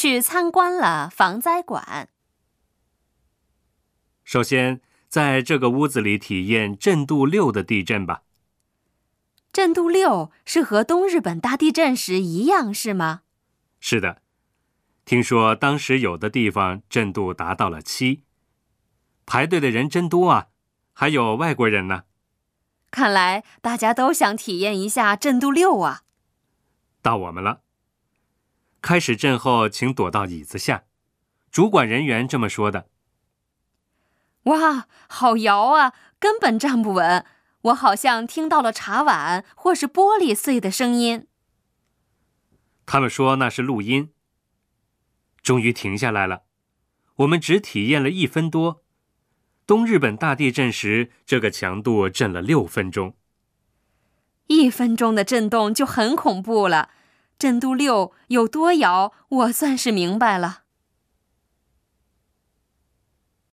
去参观了防灾馆。首先，在这个屋子里体验震度6的地震吧。震度6是和东日本大地震时一样，是吗？是的，听说当时有的地方震度达到了7，排队的人真多啊，还有外国人呢。看来大家都想体验一下震度6啊。到我们了。开始震后，请躲到椅子下，主管人员这么说的。哇，好摇啊，根本站不稳，我好像听到了茶碗或是玻璃碎的声音。他们说那是录音。终于停下来了，我们只体验了1分多。东日本大地震时，这个强度震了6分钟。1分钟的震动就很恐怖了，震度6有多摇，我算是明白了。